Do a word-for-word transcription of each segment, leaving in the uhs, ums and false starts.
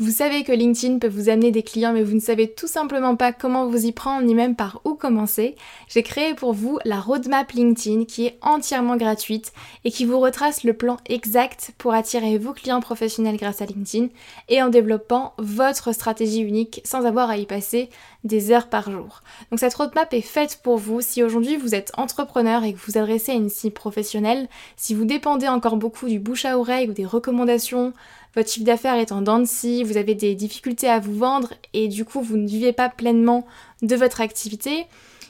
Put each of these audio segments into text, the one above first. Vous savez que LinkedIn peut vous amener des clients, mais vous ne savez tout simplement pas comment vous y prendre, ni même par où commencer. J'ai créé pour vous la roadmap LinkedIn qui est entièrement gratuite et qui vous retrace le plan exact pour attirer vos clients professionnels grâce à LinkedIn et en développant votre stratégie unique sans avoir à y passer des heures par jour. Donc cette roadmap est faite pour vous si aujourd'hui vous êtes entrepreneur et que vous vous adressez à une cible professionnelle, si vous dépendez encore beaucoup du bouche à oreille ou des recommandations, votre chiffre d'affaires est en dents de scie, vous avez des difficultés à vous vendre et du coup vous ne vivez pas pleinement de votre activité.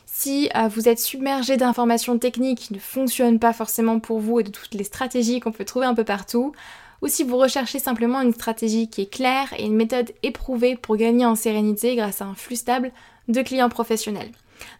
Si euh, vous êtes submergé d'informations techniques qui ne fonctionnent pas forcément pour vous et de toutes les stratégies qu'on peut trouver un peu partout, ou si vous recherchez simplement une stratégie qui est claire et une méthode éprouvée pour gagner en sérénité grâce à un flux stable de clients professionnels.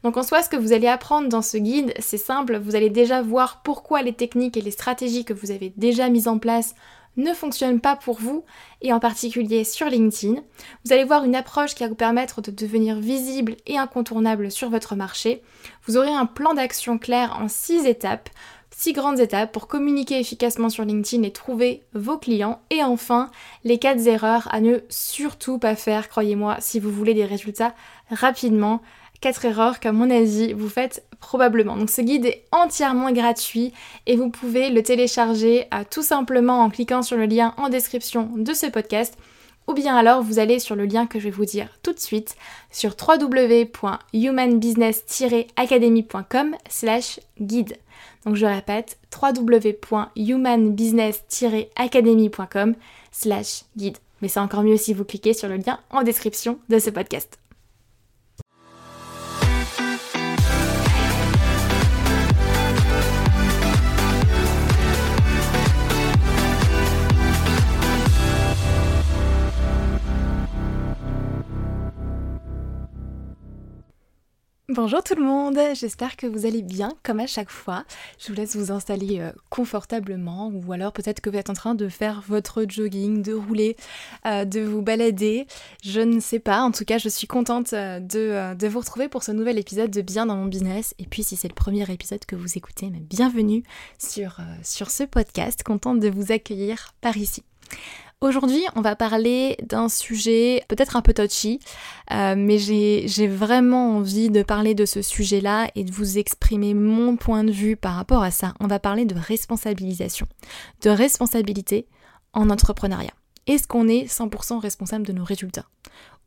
Donc en soi, ce que vous allez apprendre dans ce guide, c'est simple, vous allez déjà voir pourquoi les techniques et les stratégies que vous avez déjà mises en place ne fonctionne pas pour vous, et en particulier sur LinkedIn. Vous allez voir une approche qui va vous permettre de devenir visible et incontournable sur votre marché. Vous aurez un plan d'action clair en six étapes, six grandes étapes pour communiquer efficacement sur LinkedIn et trouver vos clients. Et enfin, les quatre erreurs à ne surtout pas faire, croyez-moi, si vous voulez des résultats rapidement. Quatre erreurs qu'à mon avis vous faites probablement. Donc ce guide est entièrement gratuit et vous pouvez le télécharger à, tout simplement en cliquant sur le lien en description de ce podcast ou bien alors vous allez sur le lien que je vais vous dire tout de suite sur double vé double vé double vé point human business tiret academy point com slash guide. Donc je répète, double vé double vé double vé point human business tiret academy point com slash guide. Mais c'est encore mieux si vous cliquez sur le lien en description de ce podcast. Bonjour tout le monde, j'espère que vous allez bien comme à chaque fois. Je vous laisse vous installer euh, confortablement ou alors peut-être que vous êtes en train de faire votre jogging, de rouler, euh, de vous balader, je ne sais pas. En tout cas, je suis contente euh, de, euh, de vous retrouver pour ce nouvel épisode de Bien dans mon business. Et puis si c'est le premier épisode que vous écoutez, bienvenue sur, euh, sur ce podcast, contente de vous accueillir par ici. Aujourd'hui, on va parler d'un sujet peut-être un peu touchy, euh, mais j'ai, j'ai vraiment envie de parler de ce sujet-là et de vous exprimer mon point de vue par rapport à ça. On va parler de responsabilisation, de responsabilité en entrepreneuriat. Est-ce qu'on est cent pour cent responsable de nos résultats ?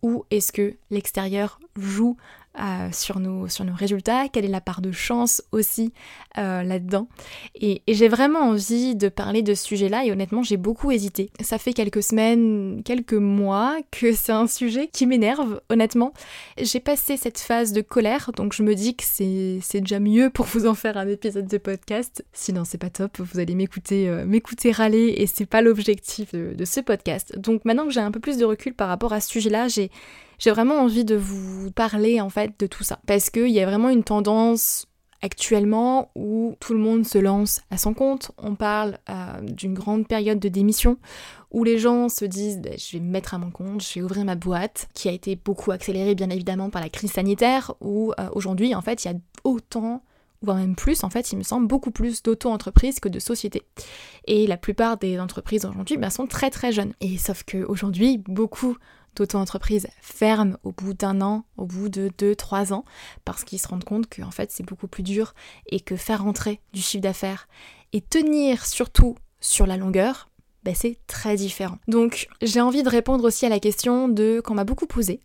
Ou est-ce que l'extérieur joue euh, sur, nos, sur nos résultats ? Quelle est la part de chance aussi euh, là-dedans ? et, et j'ai vraiment envie de parler de ce sujet-là et honnêtement j'ai beaucoup hésité. Ça fait quelques semaines, quelques mois que c'est un sujet qui m'énerve honnêtement. J'ai passé cette phase de colère donc je me dis que c'est, c'est déjà mieux pour vous en faire un épisode de podcast. Sinon c'est pas top, vous allez m'écouter, euh, m'écouter râler et c'est pas l'objectif de, de ce podcast. Donc maintenant que j'ai un peu plus de recul par rapport à ce sujet-là, j'ai J'ai vraiment envie de vous parler en fait de tout ça parce qu'il y a vraiment une tendance actuellement où tout le monde se lance à son compte. On parle euh, d'une grande période de démission où les gens se disent bah, je vais me mettre à mon compte, je vais ouvrir ma boîte, qui a été beaucoup accélérée bien évidemment par la crise sanitaire où euh, aujourd'hui en fait il y a autant voire même plus, en fait, il me semble, beaucoup plus d'auto-entreprises que de sociétés. Et la plupart des entreprises aujourd'hui ben, sont très très jeunes. Et sauf qu'aujourd'hui, beaucoup d'auto-entreprises ferment au bout d'un an, au bout de deux, trois ans, parce qu'ils se rendent compte que en fait, c'est beaucoup plus dur et que faire rentrer du chiffre d'affaires et tenir surtout sur la longueur, ben, c'est très différent. Donc j'ai envie de répondre aussi à la question de qu'on m'a beaucoup posée,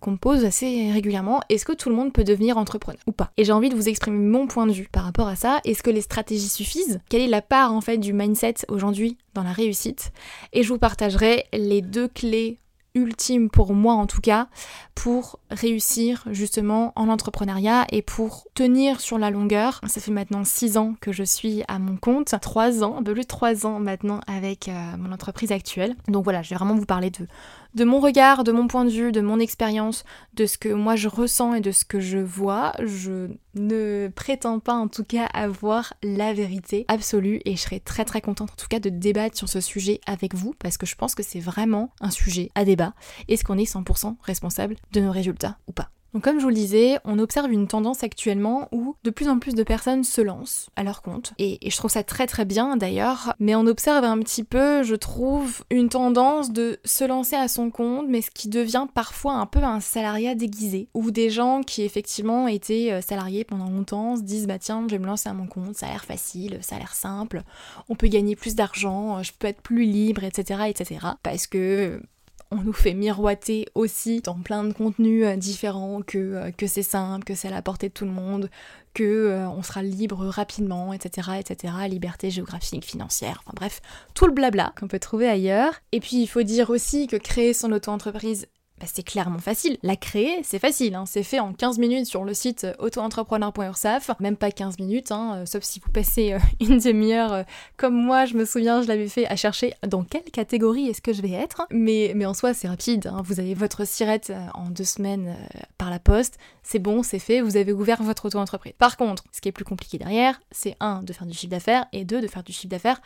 qu'on me pose assez régulièrement, est-ce que tout le monde peut devenir entrepreneur ou pas ? Et j'ai envie de vous exprimer mon point de vue par rapport à ça. Est-ce que les stratégies suffisent ? Quelle est la part en fait du mindset aujourd'hui dans la réussite ? Et je vous partagerai les deux clés ultime pour moi en tout cas, pour réussir justement en entrepreneuriat et pour tenir sur la longueur. Ça fait maintenant six ans que je suis à mon compte, trois ans, un peu plus de trois ans maintenant avec euh, mon entreprise actuelle. Donc voilà, je vais vraiment vous parler de, de mon regard, de mon point de vue, de mon expérience, de ce que moi je ressens et de ce que je vois. Je ne prétends pas en tout cas avoir la vérité absolue et je serai très très contente en tout cas de débattre sur ce sujet avec vous parce que je pense que c'est vraiment un sujet à débat. Est-ce qu'on est cent pour cent responsable de nos résultats ou pas ? Donc comme je vous le disais, on observe une tendance actuellement où de plus en plus de personnes se lancent à leur compte. Et, et je trouve ça très très bien d'ailleurs, mais on observe un petit peu, je trouve, une tendance de se lancer à son compte, mais ce qui devient parfois un peu un salariat déguisé. Où des gens qui effectivement étaient salariés pendant longtemps se disent « bah tiens, je vais me lancer à mon compte, ça a l'air facile, ça a l'air simple, on peut gagner plus d'argent, je peux être plus libre, et cetera et cetera » Parce que... on nous fait miroiter aussi dans plein de contenus différents que, que c'est simple, que c'est à la portée de tout le monde, que euh, on sera libre rapidement, et cetera, et cetera, liberté géographique, financière, enfin bref, tout le blabla qu'on peut trouver ailleurs. Et puis il faut dire aussi que créer son auto-entreprise, bah, c'est clairement facile. La créer, c'est facile, hein. C'est fait en quinze minutes sur le site auto-entrepreneur point U R S A F, même pas quinze minutes, hein, sauf si vous passez euh, une demi-heure, euh, comme moi, je me souviens, je l'avais fait, à chercher dans quelle catégorie est-ce que je vais être, mais, mais en soi, c'est rapide, hein. Vous avez votre SIRET en deux semaines euh, par la poste, c'est bon, c'est fait, vous avez ouvert votre auto-entreprise. Par contre, ce qui est plus compliqué derrière, c'est un, de faire du chiffre d'affaires, et deux, de faire du chiffre d'affaires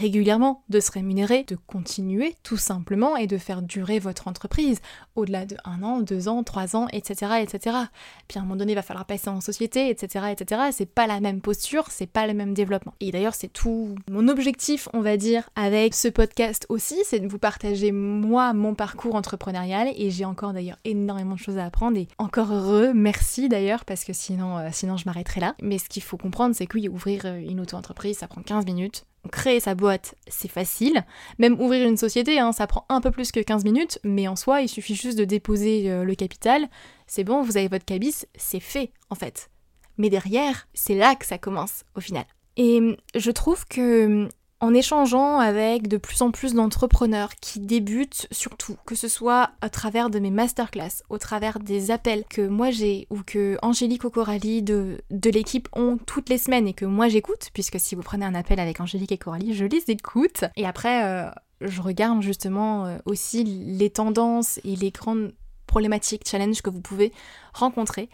régulièrement, de se rémunérer, de continuer tout simplement et de faire durer votre entreprise au-delà de un an, deux ans, trois ans, et cetera, et cetera. Puis à un moment donné, il va falloir passer en société, et cetera, et cetera. C'est pas la même posture, c'est pas le même développement. Et d'ailleurs, c'est tout mon objectif, on va dire, avec ce podcast aussi, c'est de vous partager moi mon parcours entrepreneurial et j'ai encore d'ailleurs énormément de choses à apprendre et encore heureux, merci d'ailleurs parce que sinon, euh, sinon je m'arrêterai là. Mais ce qu'il faut comprendre, c'est que oui, ouvrir une auto-entreprise, ça prend quinze minutes. Créer sa boîte, c'est facile. Même ouvrir une société, hein, ça prend un peu plus que quinze minutes, mais en soi, il suffit juste de déposer euh, le capital. C'est bon, vous avez votre Kbis, c'est fait, en fait. Mais derrière, c'est là que ça commence, au final. Et je trouve que... en échangeant avec de plus en plus d'entrepreneurs qui débutent surtout, que ce soit à travers de mes masterclass, au travers des appels que moi j'ai ou que Angélique ou Coralie de, de l'équipe ont toutes les semaines et que moi j'écoute, puisque si vous prenez un appel avec Angélique et Coralie, je les écoute. Et après, euh, je regarde justement euh, aussi les tendances et les grandes problématiques, challenges que vous pouvez rencontrer.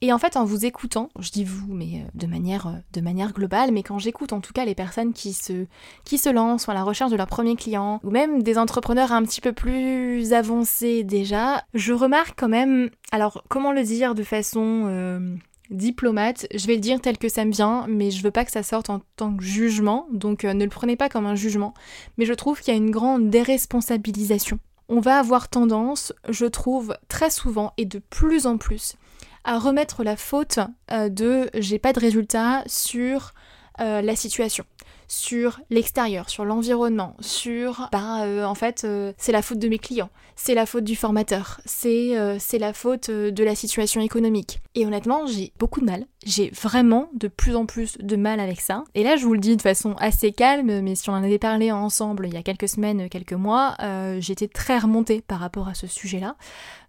Et en fait, en vous écoutant, je dis vous, mais de manière, de manière globale, mais quand j'écoute en tout cas les personnes qui se, qui se lancent à la recherche de leur premier client, ou même des entrepreneurs un petit peu plus avancés déjà, je remarque quand même, alors comment le dire de façon... Euh, diplomate, je vais le dire tel que ça me vient, mais je veux pas que ça sorte en tant que jugement, donc euh, ne le prenez pas comme un jugement. Mais je trouve qu'il y a une grande déresponsabilisation. On va avoir tendance, je trouve, très souvent et de plus en plus, à remettre la faute euh, de « j'ai pas de résultat » sur euh, la situation, sur l'extérieur, sur l'environnement, sur « bah euh, en fait, euh, c'est la faute de mes clients, c'est la faute du formateur, c'est, euh, c'est la faute de la situation économique ». Et honnêtement, j'ai beaucoup de mal, j'ai vraiment de plus en plus de mal avec ça. Et là, je vous le dis de façon assez calme, mais si on en avait parlé ensemble il y a quelques semaines, quelques mois, euh, j'étais très remontée par rapport à ce sujet-là.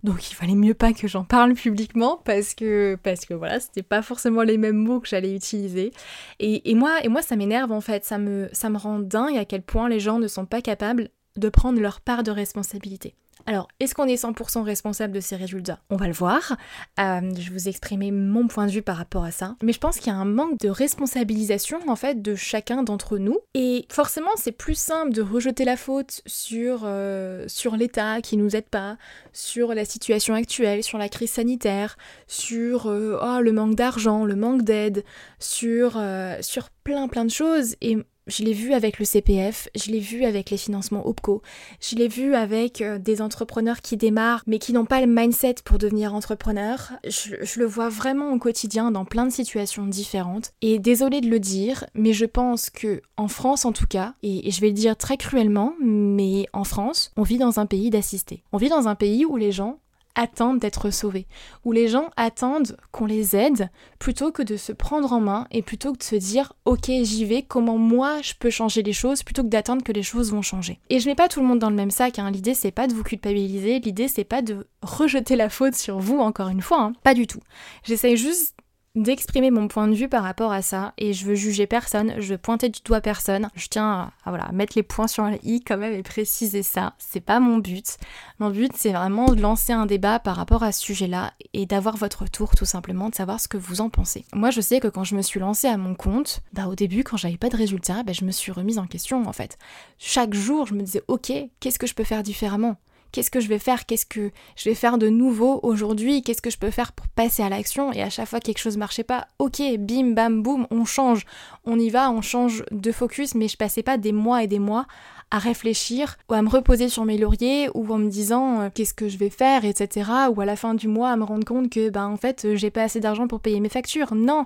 Donc il fallait mieux pas que j'en parle publiquement, parce que, parce que voilà, c'était pas forcément les mêmes mots que j'allais utiliser. Et, et, moi, et moi, ça m'énerve en fait, ça me, ça me rend dingue à quel point les gens ne sont pas capables de prendre leur part de responsabilité. Alors, est-ce qu'on est cent pour cent responsable de ces résultats ? On va le voir. Euh, je vous exprimer mon point de vue par rapport à ça. Mais je pense qu'il y a un manque de responsabilisation, en fait, de chacun d'entre nous. Et forcément, c'est plus simple de rejeter la faute sur, euh, sur l'État qui nous aide pas, sur la situation actuelle, sur la crise sanitaire, sur euh, oh, le manque d'argent, le manque d'aide, sur, euh, sur plein plein de choses. Et... je l'ai vu avec le C P F, je l'ai vu avec les financements O P C O, je l'ai vu avec des entrepreneurs qui démarrent mais qui n'ont pas le mindset pour devenir entrepreneur. Je, je le vois vraiment au quotidien dans plein de situations différentes. Et désolée de le dire, mais je pense que en France en tout cas, et, et je vais le dire très cruellement, mais en France, on vit dans un pays d'assistés. On vit dans un pays où les gens attendent d'être sauvés, où les gens attendent qu'on les aide plutôt que de se prendre en main et plutôt que de se dire « Ok, j'y vais, comment moi je peux changer les choses ?» plutôt que d'attendre que les choses vont changer. Et je mets pas tout le monde dans le même sac, hein. L'idée c'est pas de vous culpabiliser, l'idée c'est pas de rejeter la faute sur vous encore une fois, hein. Pas du tout. J'essaye juste d'exprimer mon point de vue par rapport à ça et je veux juger personne, je veux pointer du doigt personne, je tiens à, à voilà, mettre les points sur les i quand même et préciser ça, c'est pas mon but. Mon but c'est vraiment de lancer un débat par rapport à ce sujet-là et d'avoir votre retour tout simplement, de savoir ce que vous en pensez. Moi je sais que quand je me suis lancée à mon compte, bah au début quand j'avais pas de résultats, bah, je me suis remise en question en fait. Chaque jour je me disais ok, qu'est-ce que je peux faire différemment ? Qu'est-ce que je vais faire ? Qu'est-ce que je vais faire de nouveau aujourd'hui ? Qu'est-ce que je peux faire pour passer à l'action ? Et à chaque fois que quelque chose ne marchait pas, ok, bim, bam, boum, on change. On y va, on change de focus, mais je passais pas des mois et des mois à réfléchir ou à me reposer sur mes lauriers ou en me disant euh, qu'est-ce que je vais faire, et cetera. Ou à la fin du mois à me rendre compte que, ben en fait, j'ai pas assez d'argent pour payer mes factures. Non !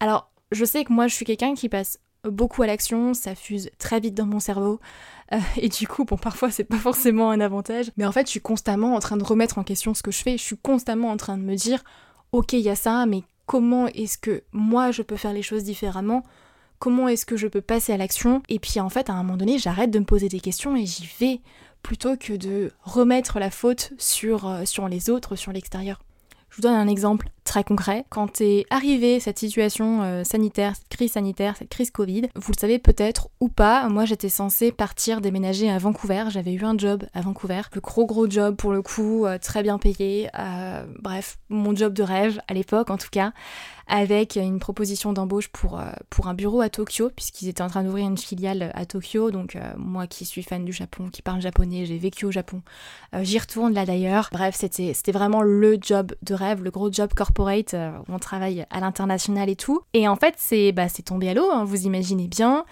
Alors, je sais que moi, je suis quelqu'un qui passe beaucoup à l'action, ça fuse très vite dans mon cerveau euh, et du coup bon parfois c'est pas forcément un avantage, mais en fait je suis constamment en train de remettre en question ce que je fais, je suis constamment en train de me dire ok il y a ça, mais comment est-ce que moi je peux faire les choses différemment, comment est-ce que je peux passer à l'action, et puis en fait à un moment donné j'arrête de me poser des questions et j'y vais plutôt que de remettre la faute sur, euh, sur les autres, sur l'extérieur. Je vous donne un exemple très concret. Quand t'es arrivé cette situation euh, sanitaire, cette crise sanitaire, cette crise Covid, vous le savez peut-être ou pas, moi j'étais censée partir déménager à Vancouver, j'avais eu un job à Vancouver, le gros gros job pour le coup, euh, très bien payé, euh, bref, mon job de rêve à l'époque en tout cas, avec une proposition d'embauche pour, euh, pour un bureau à Tokyo, puisqu'ils étaient en train d'ouvrir une filiale à Tokyo, donc euh, moi qui suis fan du Japon, qui parle japonais, j'ai vécu au Japon, euh, j'y retourne là d'ailleurs, bref c'était, c'était vraiment le job de rêve, le gros job corporate où on travaille à l'international et tout. Et en fait, c'est, bah, c'est tombé à l'eau, hein, vous imaginez bien.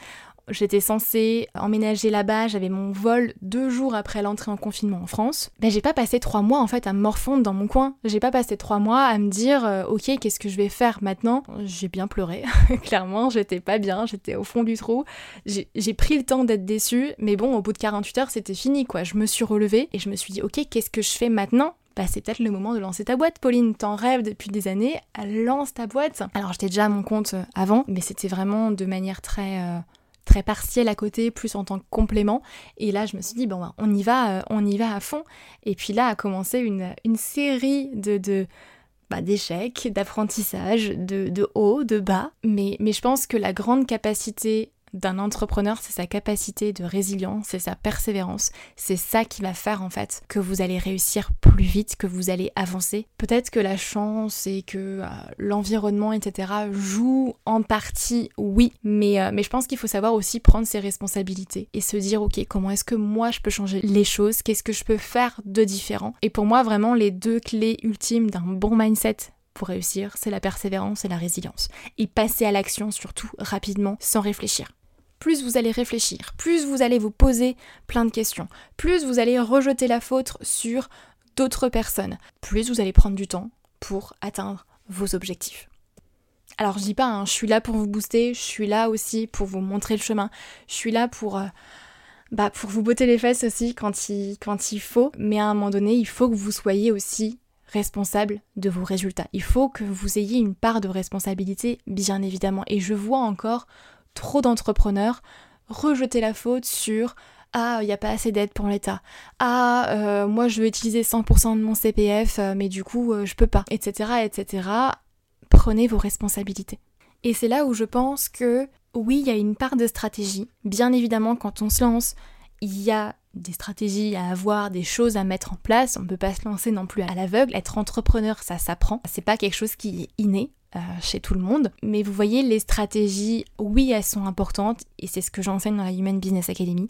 J'étais censée emménager là-bas, j'avais mon vol deux jours après l'entrée en confinement en France. Ben, j'ai pas passé trois mois en fait à me morfondre dans mon coin. J'ai pas passé trois mois à me dire euh, ok, qu'est-ce que je vais faire maintenant ? J'ai bien pleuré, clairement, j'étais pas bien, j'étais au fond du trou. J'ai, j'ai pris le temps d'être déçue, mais bon, au bout de quarante-huit heures, c'était fini quoi. Je me suis relevée et je me suis dit ok, qu'est-ce que je fais maintenant ? Bah c'est peut-être le moment de lancer ta boîte, Pauline, t'en rêves depuis des années, lance ta boîte. Alors j'étais déjà à mon compte avant, mais c'était vraiment de manière très, euh, très partielle à côté, plus en tant que complément. Et là je me suis dit, bon bah, on y va, euh, on y va à fond. Et puis là a commencé une, une série de... de Bah, d'échecs, d'apprentissages, de, de haut, de bas. Mais, mais je pense que la grande capacité d'un entrepreneur, c'est sa capacité de résilience, c'est sa persévérance, c'est ça qui va faire en fait que vous allez réussir plus vite, que vous allez avancer. Peut-être que la chance et que euh, l'environnement, et cetera jouent en partie, oui, mais, euh, mais je pense qu'il faut savoir aussi prendre ses responsabilités et se dire ok, comment est-ce que moi je peux changer les choses, qu'est-ce que je peux faire de différent. Et pour moi vraiment les deux clés ultimes d'un bon mindset pour réussir, c'est la persévérance et la résilience. Et passer à l'action surtout rapidement, sans réfléchir. Plus vous allez réfléchir, plus vous allez vous poser plein de questions, plus vous allez rejeter la faute sur d'autres personnes, plus vous allez prendre du temps pour atteindre vos objectifs. Alors je dis pas, hein, je suis là pour vous booster, je suis là aussi pour vous montrer le chemin, je suis là pour... Euh, bah pour vous botter les fesses aussi quand il, quand il faut, mais à un moment donné, il faut que vous soyez aussi responsable de vos résultats. Il faut que vous ayez une part de responsabilité, bien évidemment. Et je vois encore trop d'entrepreneurs rejeter la faute sur « Ah, il n'y a pas assez d'aide pour l'État. Ah, euh, moi je veux utiliser cent pour cent de mon C P F, mais du coup, euh, je peux pas. » et cetera, et cetera. Prenez vos responsabilités. Et c'est là où je pense que, oui, il y a une part de stratégie. Bien évidemment, quand on se lance, il y a des stratégies à avoir, des choses à mettre en place, on ne peut pas se lancer non plus à l'aveugle, être entrepreneur ça s'apprend, c'est pas quelque chose qui est inné euh, chez tout le monde, mais vous voyez les stratégies, oui elles sont importantes et c'est ce que j'enseigne dans la Human Business Academy,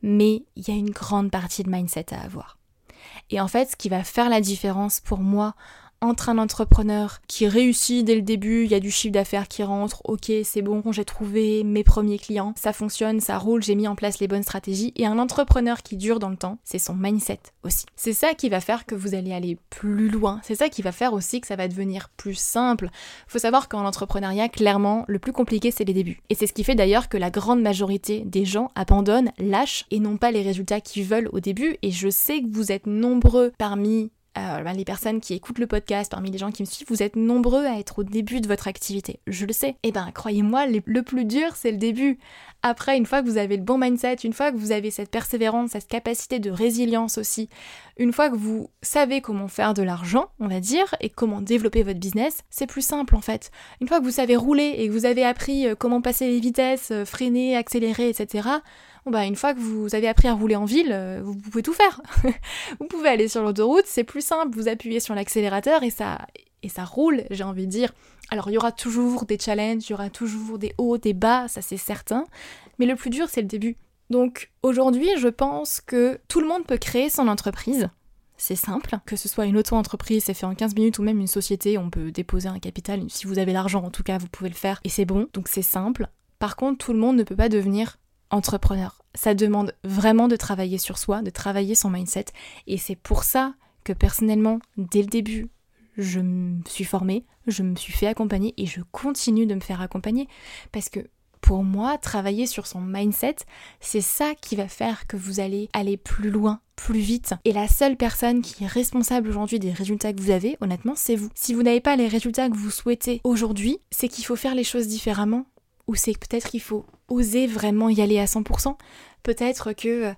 mais il y a une grande partie de mindset à avoir. Et en fait ce qui va faire la différence pour moi entre un entrepreneur qui réussit dès le début, il y a du chiffre d'affaires qui rentre, ok c'est bon, j'ai trouvé mes premiers clients, ça fonctionne, ça roule, j'ai mis en place les bonnes stratégies, et un entrepreneur qui dure dans le temps, c'est son mindset aussi. C'est ça qui va faire que vous allez aller plus loin, c'est ça qui va faire aussi que ça va devenir plus simple. Faut savoir qu'en entrepreneuriat, clairement, le plus compliqué c'est les débuts. Et c'est ce qui fait d'ailleurs que la grande majorité des gens abandonnent, lâchent, et n'ont pas les résultats qu'ils veulent au début, et je sais que vous êtes nombreux parmi Euh, ben les personnes qui écoutent le podcast, parmi les gens qui me suivent, vous êtes nombreux à être au début de votre activité, je le sais. Et ben croyez-moi, le plus dur c'est le début. Après, une fois que vous avez le bon mindset, une fois que vous avez cette persévérance, cette capacité de résilience aussi, une fois que vous savez comment faire de l'argent, on va dire, et comment développer votre business, c'est plus simple en fait. Une fois que vous savez rouler et que vous avez appris comment passer les vitesses, freiner, accélérer, et cetera, bon bah une fois que vous avez appris à rouler en ville, vous pouvez tout faire. Vous pouvez aller sur l'autoroute, c'est plus simple, vous appuyez sur l'accélérateur et ça, et ça roule, j'ai envie de dire. Alors il y aura toujours des challenges, il y aura toujours des hauts, des bas, ça c'est certain, mais le plus dur c'est le début. Donc aujourd'hui, je pense que tout le monde peut créer son entreprise. C'est simple, que ce soit une auto-entreprise, c'est fait en quinze minutes, ou même une société, on peut déposer un capital, si vous avez l'argent en tout cas, vous pouvez le faire, et c'est bon, donc c'est simple. Par contre, tout le monde ne peut pas devenir entrepreneur. Ça demande vraiment de travailler sur soi, de travailler son mindset, et c'est pour ça que personnellement, dès le début, je me suis formée, je me suis fait accompagner, et je continue de me faire accompagner, parce que pour moi, travailler sur son mindset, c'est ça qui va faire que vous allez aller plus loin, plus vite. Et la seule personne qui est responsable aujourd'hui des résultats que vous avez, honnêtement, c'est vous. Si vous n'avez pas les résultats que vous souhaitez aujourd'hui, c'est qu'il faut faire les choses différemment, ou c'est peut-être qu'il faut oser vraiment y aller à cent pour cent. Peut-être qu'il euh,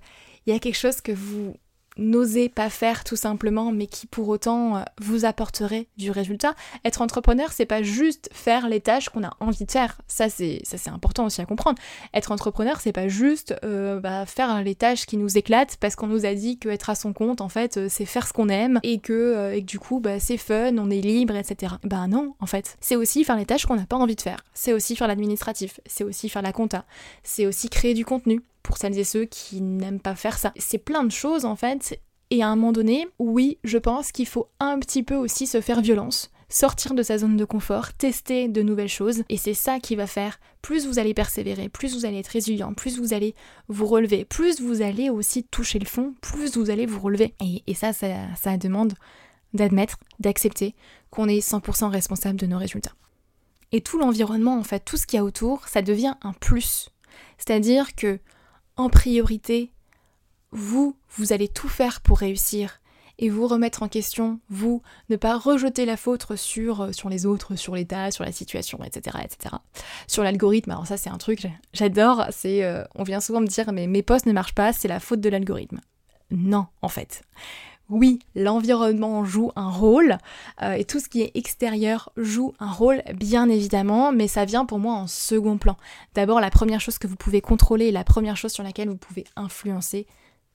y a quelque chose que vous n'osez pas faire tout simplement, mais qui pour autant vous apporterait du résultat. Être entrepreneur, c'est pas juste faire les tâches qu'on a envie de faire, ça c'est, ça, c'est important aussi à comprendre. Être entrepreneur, c'est pas juste euh, bah, faire les tâches qui nous éclatent parce qu'on nous a dit qu'être à son compte, en fait, c'est faire ce qu'on aime et que, et que du coup, bah, c'est fun, on est libre, et cetera. Bah non, en fait. C'est aussi faire les tâches qu'on n'a pas envie de faire. C'est aussi faire l'administratif, c'est aussi faire la compta, c'est aussi créer du contenu. Pour celles et ceux qui n'aiment pas faire ça. C'est plein de choses en fait, et à un moment donné, oui, je pense qu'il faut un petit peu aussi se faire violence, sortir de sa zone de confort, tester de nouvelles choses, et c'est ça qui va faire, plus vous allez persévérer, plus vous allez être résilient, plus vous allez vous relever, plus vous allez aussi toucher le fond, plus vous allez vous relever. Et, et ça, ça, ça demande d'admettre, d'accepter qu'on est cent pour cent responsable de nos résultats. Et tout l'environnement en fait, tout ce qu'il y a autour, ça devient un plus. C'est-à-dire que en priorité, vous, vous allez tout faire pour réussir et vous remettre en question, vous, ne pas rejeter la faute sur, sur les autres, sur l'état, sur la situation, et cetera, et cetera. Sur l'algorithme, alors ça c'est un truc, j'adore, c'est, euh, on vient souvent me dire mais mes posts ne marchent pas, c'est la faute de l'algorithme. Non, en fait. Oui, l'environnement joue un rôle, euh, et tout ce qui est extérieur joue un rôle, bien évidemment, mais ça vient pour moi en second plan. D'abord, la première chose que vous pouvez contrôler, la première chose sur laquelle vous pouvez influencer,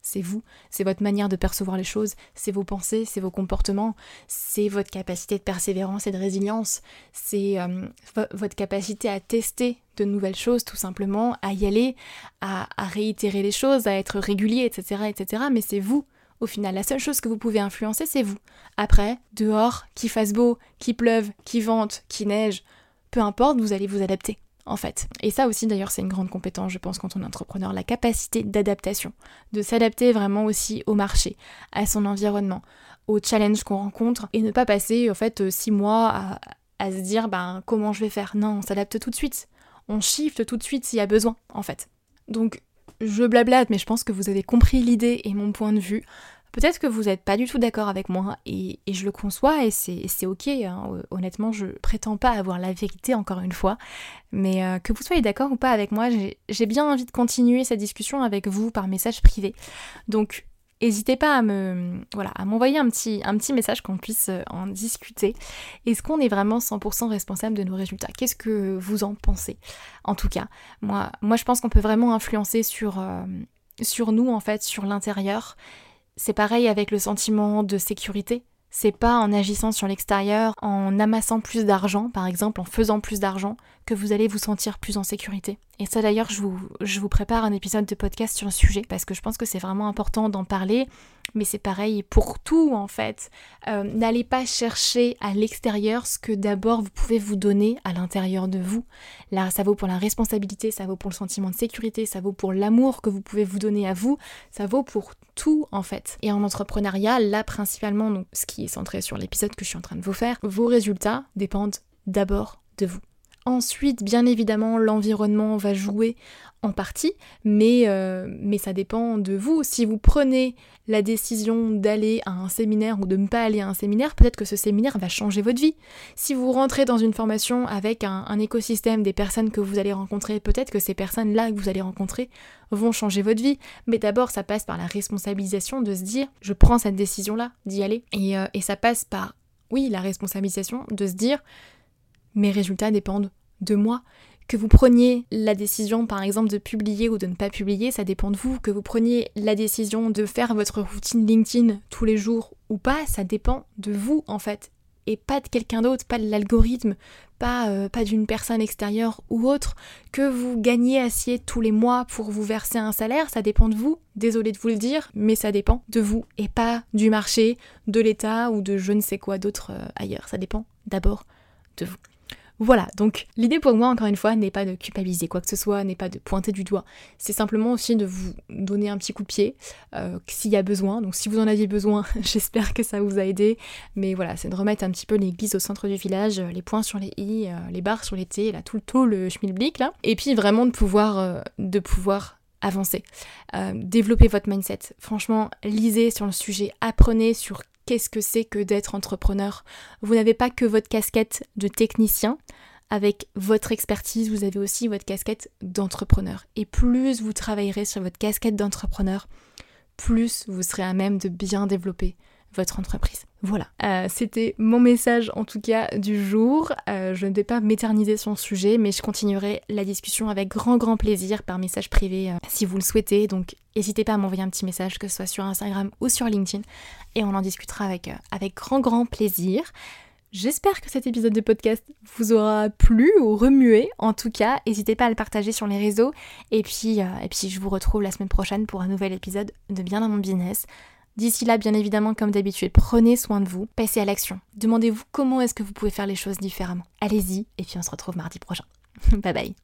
c'est vous, c'est votre manière de percevoir les choses, c'est vos pensées, c'est vos comportements, c'est votre capacité de persévérance et de résilience, c'est euh, v- votre capacité à tester de nouvelles choses tout simplement, à y aller, à, à réitérer les choses, à être régulier, et cetera, et cetera, mais c'est vous. Au final, la seule chose que vous pouvez influencer, c'est vous. Après, dehors, qu'il fasse beau, qu'il pleuve, qu'il vente, qu'il neige, peu importe, vous allez vous adapter, en fait. Et ça aussi, d'ailleurs, c'est une grande compétence, je pense, quand on est entrepreneur, la capacité d'adaptation, de s'adapter vraiment aussi au marché, à son environnement, aux challenges qu'on rencontre, et ne pas passer, en fait, six mois à, à se dire, ben, comment je vais faire ? Non, on s'adapte tout de suite, on shift tout de suite s'il y a besoin, en fait. Donc, je blablate, mais je pense que vous avez compris l'idée et mon point de vue. Peut-être que vous n'êtes pas du tout d'accord avec moi, et, et je le conçois, et c'est, et c'est ok, hein. Honnêtement, je prétends pas avoir la vérité, encore une fois, mais euh, que vous soyez d'accord ou pas avec moi, j'ai, j'ai bien envie de continuer cette discussion avec vous par message privé. Donc, n'hésitez pas à me, voilà, à m'envoyer un petit, un petit message qu'on puisse en discuter. Est-ce qu'on est vraiment cent pour cent responsable de nos résultats ? Qu'est-ce que vous en pensez ? En tout cas, moi, moi je pense qu'on peut vraiment influencer sur, euh, sur nous, en fait, sur l'intérieur. C'est pareil avec le sentiment de sécurité. C'est pas en agissant sur l'extérieur, en amassant plus d'argent, par exemple, en faisant plus d'argent, que vous allez vous sentir plus en sécurité. Et ça d'ailleurs, je vous, je vous prépare un épisode de podcast sur le sujet, parce que je pense que c'est vraiment important d'en parler, mais c'est pareil pour tout en fait. Euh, n'allez pas chercher à l'extérieur ce que d'abord vous pouvez vous donner à l'intérieur de vous. Là, ça vaut pour la responsabilité, ça vaut pour le sentiment de sécurité, ça vaut pour l'amour que vous pouvez vous donner à vous, ça vaut pour tout en fait. Et en entrepreneuriat, là principalement, donc, ce qui est centré sur l'épisode que je suis en train de vous faire, vos résultats dépendent d'abord de vous. Ensuite, bien évidemment, l'environnement va jouer en partie, mais, euh, mais ça dépend de vous. Si vous prenez la décision d'aller à un séminaire ou de ne pas aller à un séminaire, peut-être que ce séminaire va changer votre vie. Si vous rentrez dans une formation avec un, un écosystème des personnes que vous allez rencontrer, peut-être que ces personnes-là que vous allez rencontrer vont changer votre vie. Mais d'abord, ça passe par la responsabilisation de se dire « je prends cette décision-là, d'y aller ». Et, euh, et ça passe par, oui, la responsabilisation de se dire « mes résultats dépendent de moi ». Que vous preniez la décision, par exemple, de publier ou de ne pas publier, ça dépend de vous. Que vous preniez la décision de faire votre routine LinkedIn tous les jours ou pas, ça dépend de vous, en fait. Et pas de quelqu'un d'autre, pas de l'algorithme, pas, euh, pas d'une personne extérieure ou autre. Que vous gagniez assez tous les mois pour vous verser un salaire, ça dépend de vous. Désolée de vous le dire, mais ça dépend de vous. Et pas du marché, de l'État ou de je ne sais quoi d'autre euh, ailleurs. Ça dépend d'abord de vous. Voilà, donc l'idée pour moi, encore une fois, n'est pas de culpabiliser quoi que ce soit, n'est pas de pointer du doigt. C'est simplement aussi de vous donner un petit coup de pied euh, s'il y a besoin. Donc si vous en aviez besoin, j'espère que ça vous a aidé. Mais voilà, c'est de remettre un petit peu l'église au centre du village, les points sur les i, euh, les barres sur les t, là, tout le tout le schmilblick là. Et puis vraiment de pouvoir, euh, de pouvoir avancer, euh, développer votre mindset. Franchement, lisez sur le sujet, apprenez sur qu'est-ce que c'est que d'être entrepreneur. Vous n'avez pas que votre casquette de technicien. Avec votre expertise, vous avez aussi votre casquette d'entrepreneur. Et plus vous travaillerez sur votre casquette d'entrepreneur, plus vous serez à même de bien développer votre entreprise. Voilà, euh, c'était mon message en tout cas du jour. Euh, je ne vais pas m'éterniser sur le sujet, mais je continuerai la discussion avec grand grand plaisir par message privé euh, si vous le souhaitez. Donc n'hésitez pas à m'envoyer un petit message, que ce soit sur Instagram ou sur LinkedIn, et on en discutera avec, euh, avec grand grand plaisir. J'espère que cet épisode de podcast vous aura plu ou remué. En tout cas, n'hésitez pas à le partager sur les réseaux. Et puis, euh, et puis je vous retrouve la semaine prochaine pour un nouvel épisode de Bien dans mon business. D'ici là, bien évidemment, comme d'habitude, prenez soin de vous, passez à l'action. Demandez-vous comment est-ce que vous pouvez faire les choses différemment. Allez-y, et puis on se retrouve mardi prochain. Bye bye.